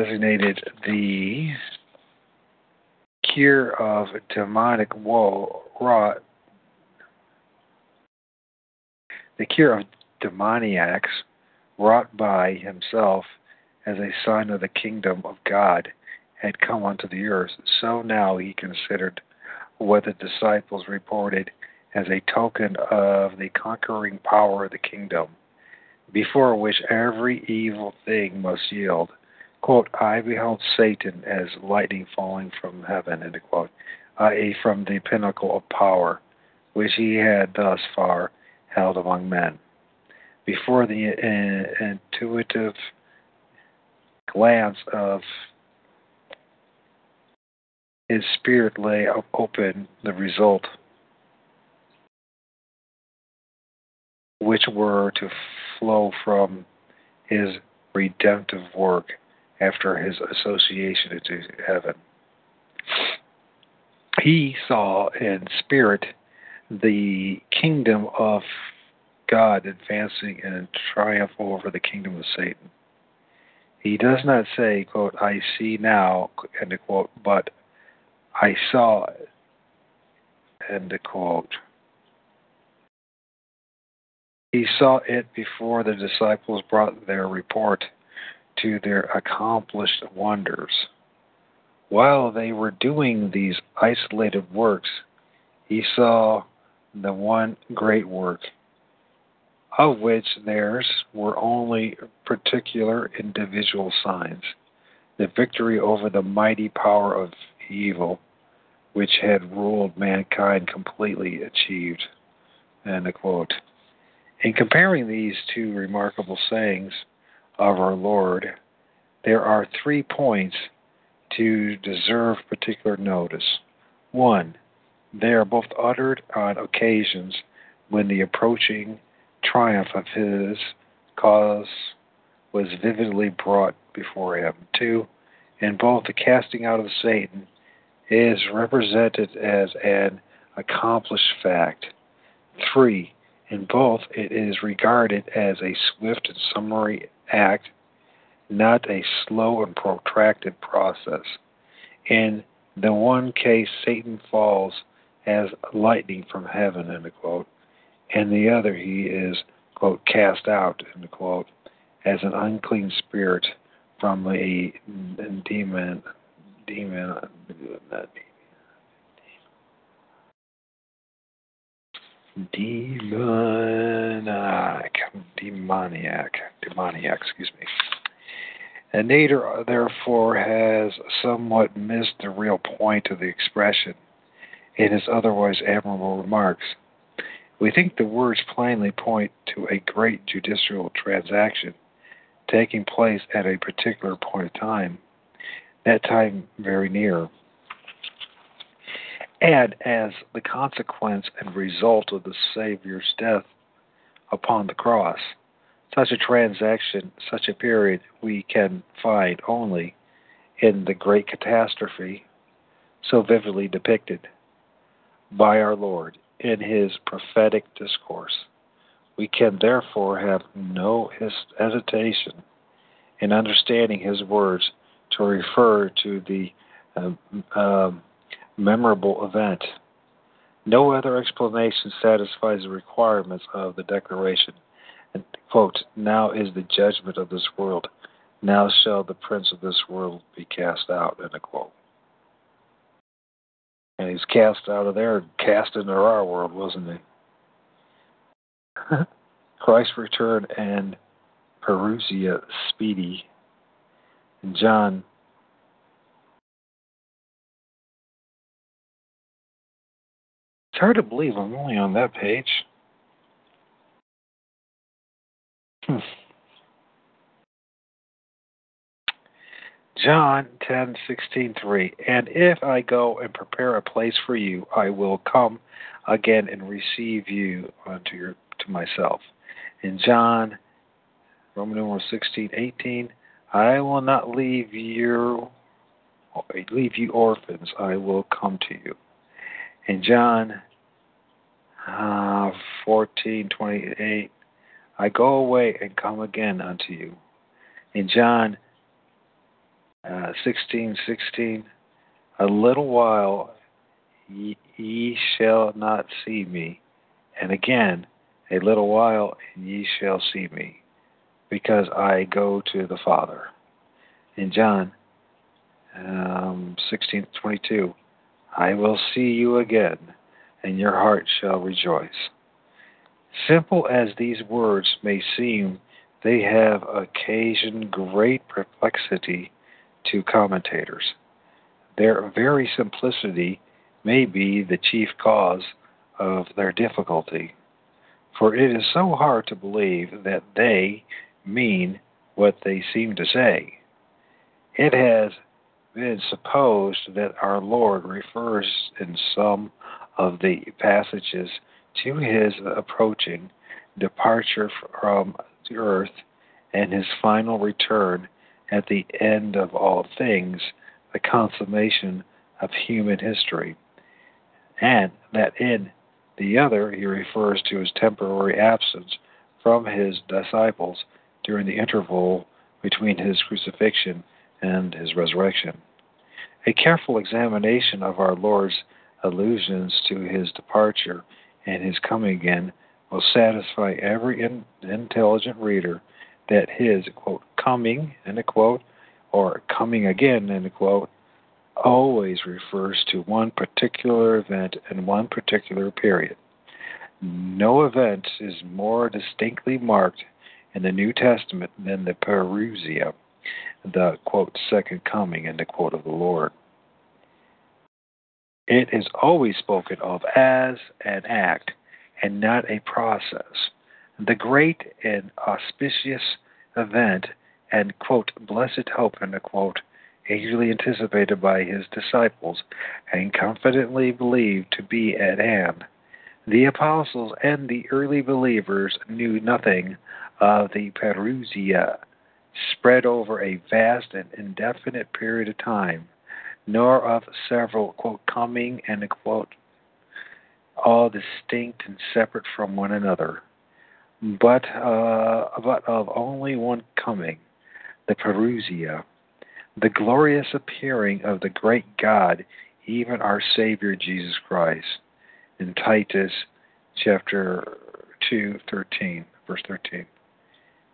the cure of demonic woe wrought, the cure of demoniacs wrought by himself as a sign of the kingdom of God had come unto the earth, so now he considered what the disciples reported as a token of the conquering power of the kingdom, before which every evil thing must yield. Quote, I beheld Satan as lightning falling from heaven, end quote, i.e. from the pinnacle of power, which he had thus far held among men. Before the intuitive glance of his spirit lay open the result, which were to flow from his redemptive work after his association into heaven. He saw in spirit the kingdom of God advancing in triumph over the kingdom of Satan. He does not say, quote, I see now, end quote, but I saw, end quote. He saw it before the disciples brought their report to their accomplished wonders. While they were doing these isolated works, he saw the one great work, of which theirs were only particular individual signs, the victory over the mighty power of evil, which had ruled mankind completely achieved. End quote. In comparing these two remarkable sayings of our Lord, there are 3 points to deserve particular notice. 1. They are both uttered on occasions when the approaching triumph of his cause was vividly brought before him. 2. In both, the casting out of Satan is represented as an accomplished fact. 3. In both, it is regarded as a swift and summary act, not a slow and protracted process. In the one case, Satan falls as lightning from heaven, end quote. In the other, he is, quote, cast out, end quote, as an unclean spirit from a demon. Demoniac, excuse me. And Nader, therefore, has somewhat missed the real point of the expression in his otherwise admirable remarks. We think the words plainly point to a great judicial transaction taking place at a particular point of time, that time very near. And as the consequence and result of the Savior's death upon the cross, such a transaction, such a period, we can find only in the great catastrophe so vividly depicted by our Lord in his prophetic discourse. We can therefore have no hesitation in understanding his words to refer to the memorable event. No other explanation satisfies the requirements of the declaration. And, quote, now is the judgment of this world. Now shall the prince of this world be cast out, end quote. And he's cast out of there and cast into our world, wasn't he? Christ's return and Parousia speedy. And John hard to believe I'm only on that page. John 10:16:3. And if I go and prepare a place for you, I will come again and receive you unto to myself. And John Roman numeral 1618. I will not leave you orphans. I will come to you. And John 14:28. I go away and come again unto you. In John 16:16, a little while ye shall not see me, and again a little while and ye shall see me, because I go to the Father. In John 16:22, I will see you again, and your heart shall rejoice. Simple as these words may seem, they have occasioned great perplexity to commentators. Their very simplicity may be the chief cause of their difficulty, for it is so hard to believe that they mean what they seem to say. It has been supposed that our Lord refers in some of the passages to his approaching departure from the earth and his final return at the end of all things, the consummation of human history, and that in the other he refers to his temporary absence from his disciples during the interval between his crucifixion and his resurrection. A careful examination of our Lord's allusions to his departure and his coming again will satisfy every intelligent reader that his, quote, coming, end quote, or coming again, end quote, always refers to one particular event and one particular period. No event is more distinctly marked in the New Testament than the Parousia, the, quote, second coming, end quote, of the Lord. It is always spoken of as an act and not a process. The great and auspicious event and, quote, blessed hope, end quote, eagerly anticipated by his disciples and confidently believed to be at hand. The apostles and the early believers knew nothing of the Parousia spread over a vast and indefinite period of time, nor of several, quote, coming, and quote, all distinct and separate from one another, but of only one coming, the Parousia, the glorious appearing of the great God, even our Savior Jesus Christ. In Titus chapter 2, 13, verse 13.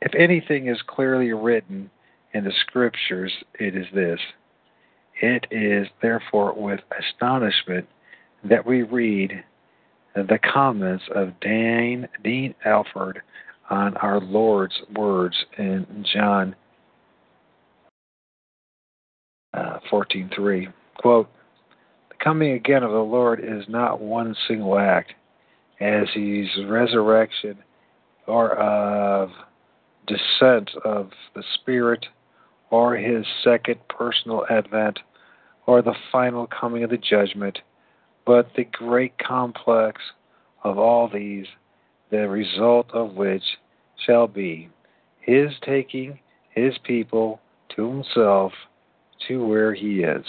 If anything is clearly written in the Scriptures, it is this. It is therefore with astonishment that we read the comments of Dean Alford on our Lord's words in John 14:3. Quote, the coming again of the Lord is not one single act, as his resurrection or of descent of the Spirit or his second personal advent or the final coming of the judgment, but the great complex of all these, the result of which shall be his taking his people to himself to where he is.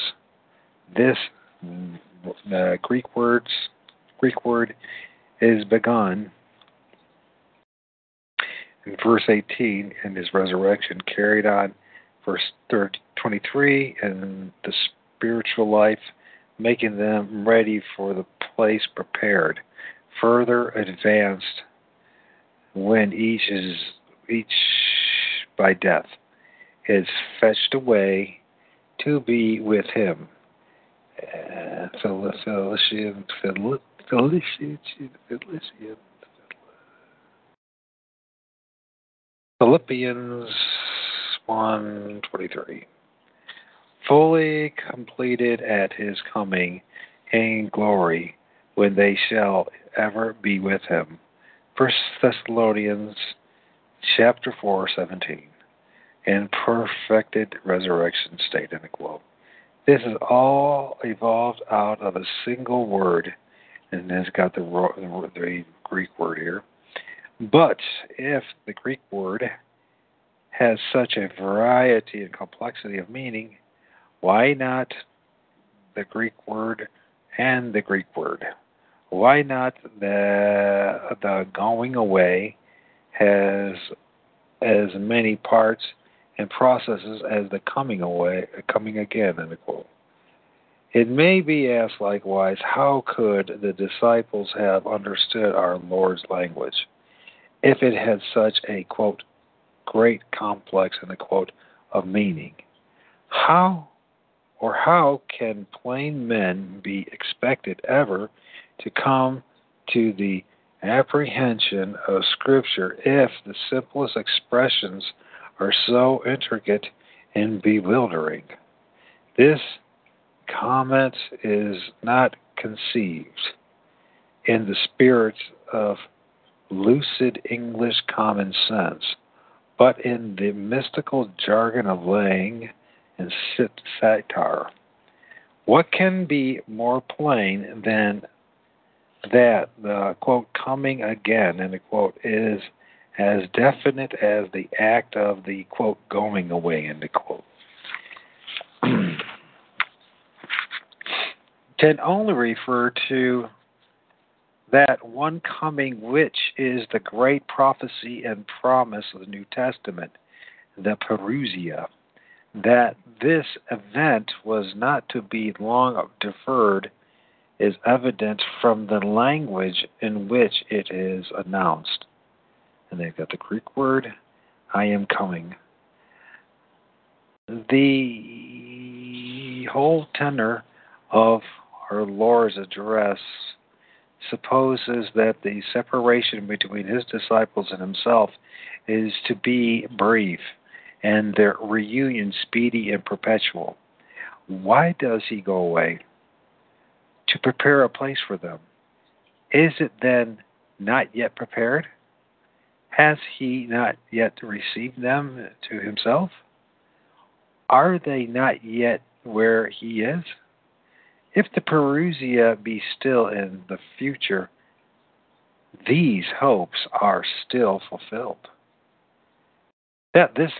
This Greek word is begun in verse 18 and his resurrection, carried on verse 23 and the spiritual life, making them ready for the place prepared, further advanced when each by death is fetched away to be with him. Philippians 1:23. Fully completed at his coming in glory, when they shall ever be with him. 1 Thessalonians chapter 4:17, and perfected resurrection state, end quote. This is all evolved out of a single word, and it's got the Greek word here. But if the Greek word has such a variety and complexity of meaning, why not the Greek word and the Greek word? Why not the going away has as many parts and processes as the coming away, coming again, end quote. It may be asked likewise, how could the disciples have understood our Lord's language if it had such a, quote, great complex, end quote, of meaning? How can plain men be expected ever to come to the apprehension of Scripture if the simplest expressions are so intricate and bewildering? This comment is not conceived in the spirit of lucid English common sense, but in the mystical jargon of Lang and Sater. What can be more plain than that the, quote, coming again, and the quote, is as definite as the act of the, quote, going away, end quote? Can only refer to that one coming, which is the great prophecy and promise of the New Testament, the Parousia, that this event was not to be long deferred is evident from the language in which it is announced. And they've got the Greek word, I am coming. The whole tenor of our Lord's address supposes that the separation between his disciples and himself is to be brief, and their reunion speedy and perpetual. Why does he go away? To prepare a place for them. Is it then not yet prepared? Has he not yet received them to himself? Are they not yet where he is? If the Parousia be still in the future, these hopes are still fulfilled. That this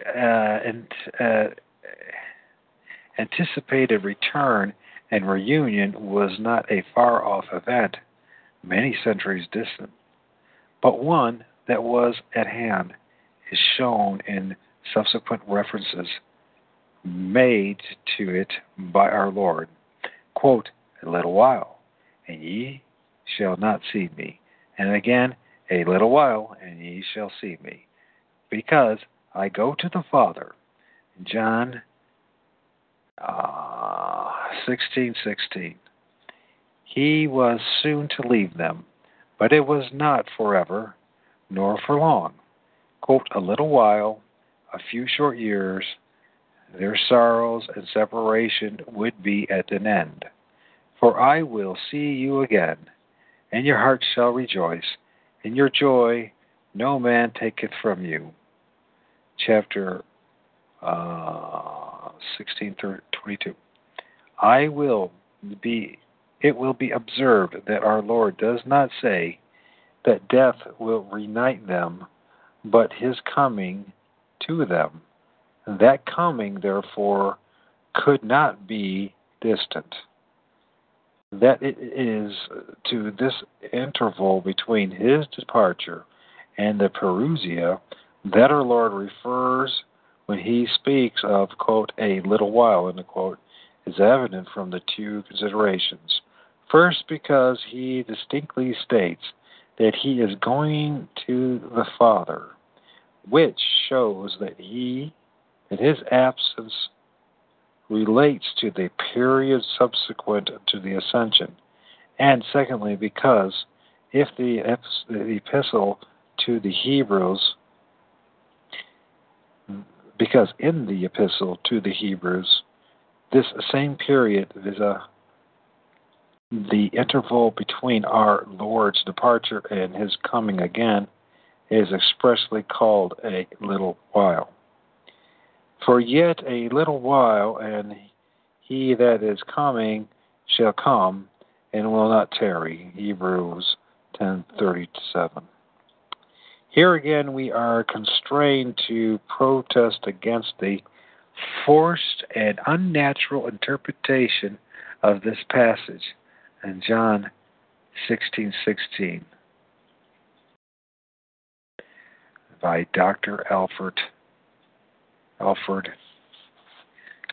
anticipated return and reunion was not a far-off event, many centuries distant, but one that was at hand, is shown in subsequent references made to it by our Lord. Quote, a little while, and ye shall not see me. And again, a little while, and ye shall see me. Because I go to the Father. John 16:16. He was soon to leave them, but it was not forever, nor for long. Quote, a little while, a few short years, their sorrows and separation would be at an end. For I will see you again, and your heart shall rejoice, and your joy no man taketh from you. Chapter 16:22. It will be observed that our Lord does not say that death will reunite them, but his coming to them. That coming, therefore, could not be distant. That it is to this interval between his departure and the Parousia that our Lord refers when he speaks of, quote, a little while, and the quote, is evident from the two considerations. First, because he distinctly states that he is going to the Father, which shows that he, in his absence, relates to the period subsequent to the ascension. And secondly, because if the epistle to the Hebrews, because in the epistle to the Hebrews, this same period is the interval between our Lord's departure and his coming again is expressly called a little while. For yet a little while, and he that is coming shall come, and will not tarry. Hebrews 10:37. Here again, we are constrained to protest against the forced and unnatural interpretation of this passage in John 16:16 by Dr. Alford.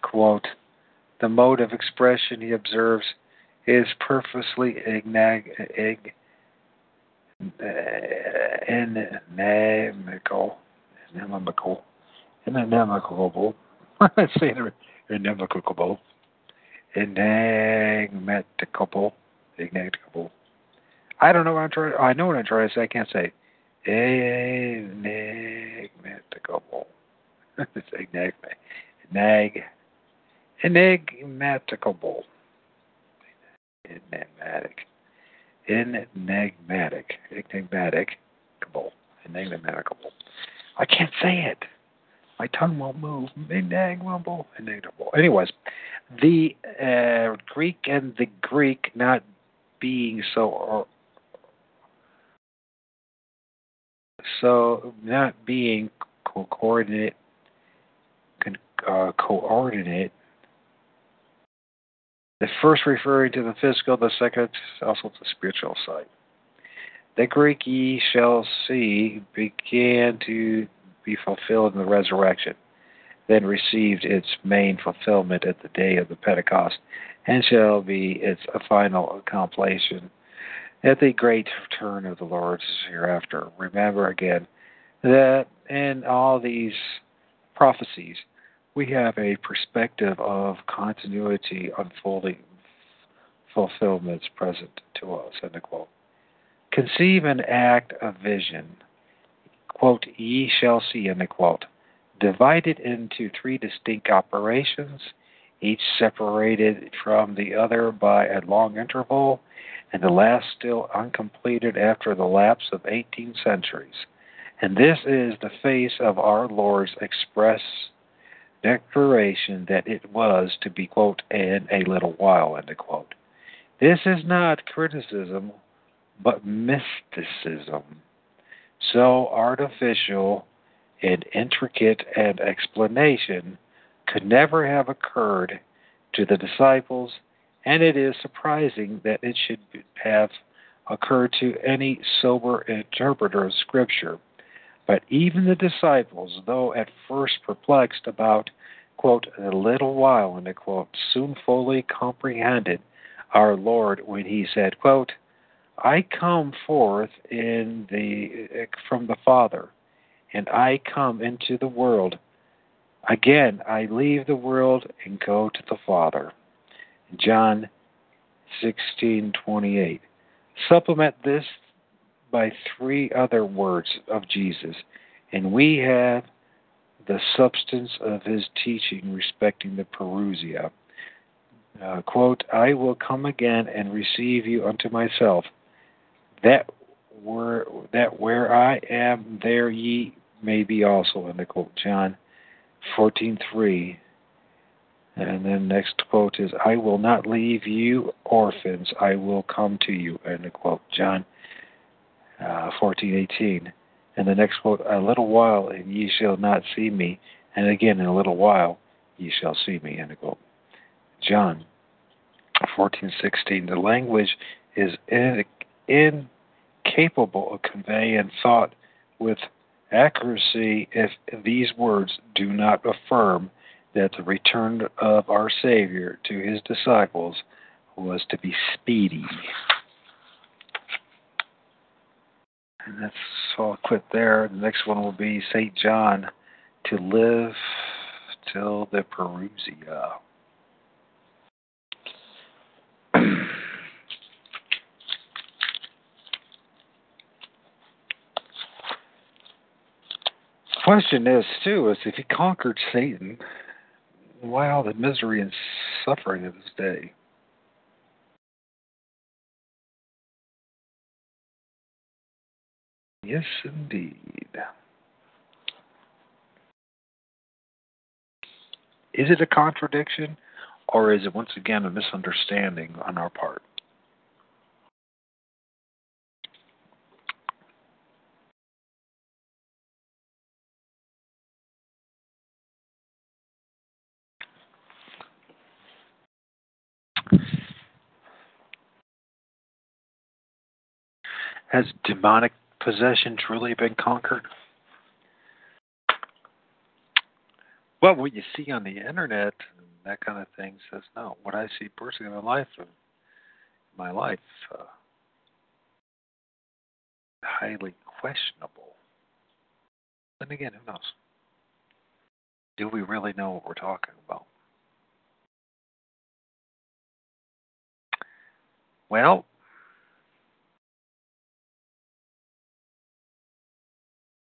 Quote, the mode of expression, he observes, is purposely enigmatical. I know what I'm trying to say. I can't say enigmatical. It's enigmatical. I can't say it. My tongue won't move. Enigmatical. Anyways, the Greek not being coordinate. The first referring to the physical, the second also to the spiritual side. The Greek ye shall see began to be fulfilled in the resurrection, then received its main fulfillment at the day of the Pentecost, and shall be its final completion at the great return of the Lord hereafter. Remember again that in all these prophecies, we have a perspective of continuity unfolding fulfillments present to us, end of quote. Conceive and act a vision, quote, ye shall see, end of quote, divided into three distinct operations, each separated from the other by a long interval, and the last still uncompleted after the lapse of 18 centuries. And this is the face of our Lord's express declaration that it was to be, quote, in a little while, end of quote. This is not criticism, but mysticism, so artificial and intricate an explanation could never have occurred to the disciples, and it is surprising that it should have occurred to any sober interpreter of Scripture. But even the disciples, though at first perplexed about, quote, a little while, and quote, soon fully comprehended our Lord when he said, quote, I come forth from the Father, and I come into the world. Again, I leave the world and go to the Father. John 16:28. Supplement this by three other words of Jesus, and we have the substance of his teaching respecting the Parousia. Quote, I will come again and receive you unto myself, that where I am, there ye may be also, end of quote. John 14:3. And then next quote is, I will not leave you orphans, I will come to you, end of quote. John 14:18. And the next quote, a little while, and ye shall not see me, and again, in a little while, ye shall see me, end of quote. John 14:16. The language is incapable of conveying thought with accuracy if these words do not affirm that the return of our Savior to his disciples was to be speedy. And that's all. I'll quit there. The next one will be St. John, to live till the Parousia. Question is, too, is if he conquered Satan, why all the misery and suffering of this day? Yes, indeed. Is it a contradiction, or is it once again a misunderstanding on our part? Has demonic possession truly been conquered? Well, what you see on the internet and that kind of thing says no. What I see personally in my life, highly questionable. Then again, who knows? Do we really know what we're talking about? Well,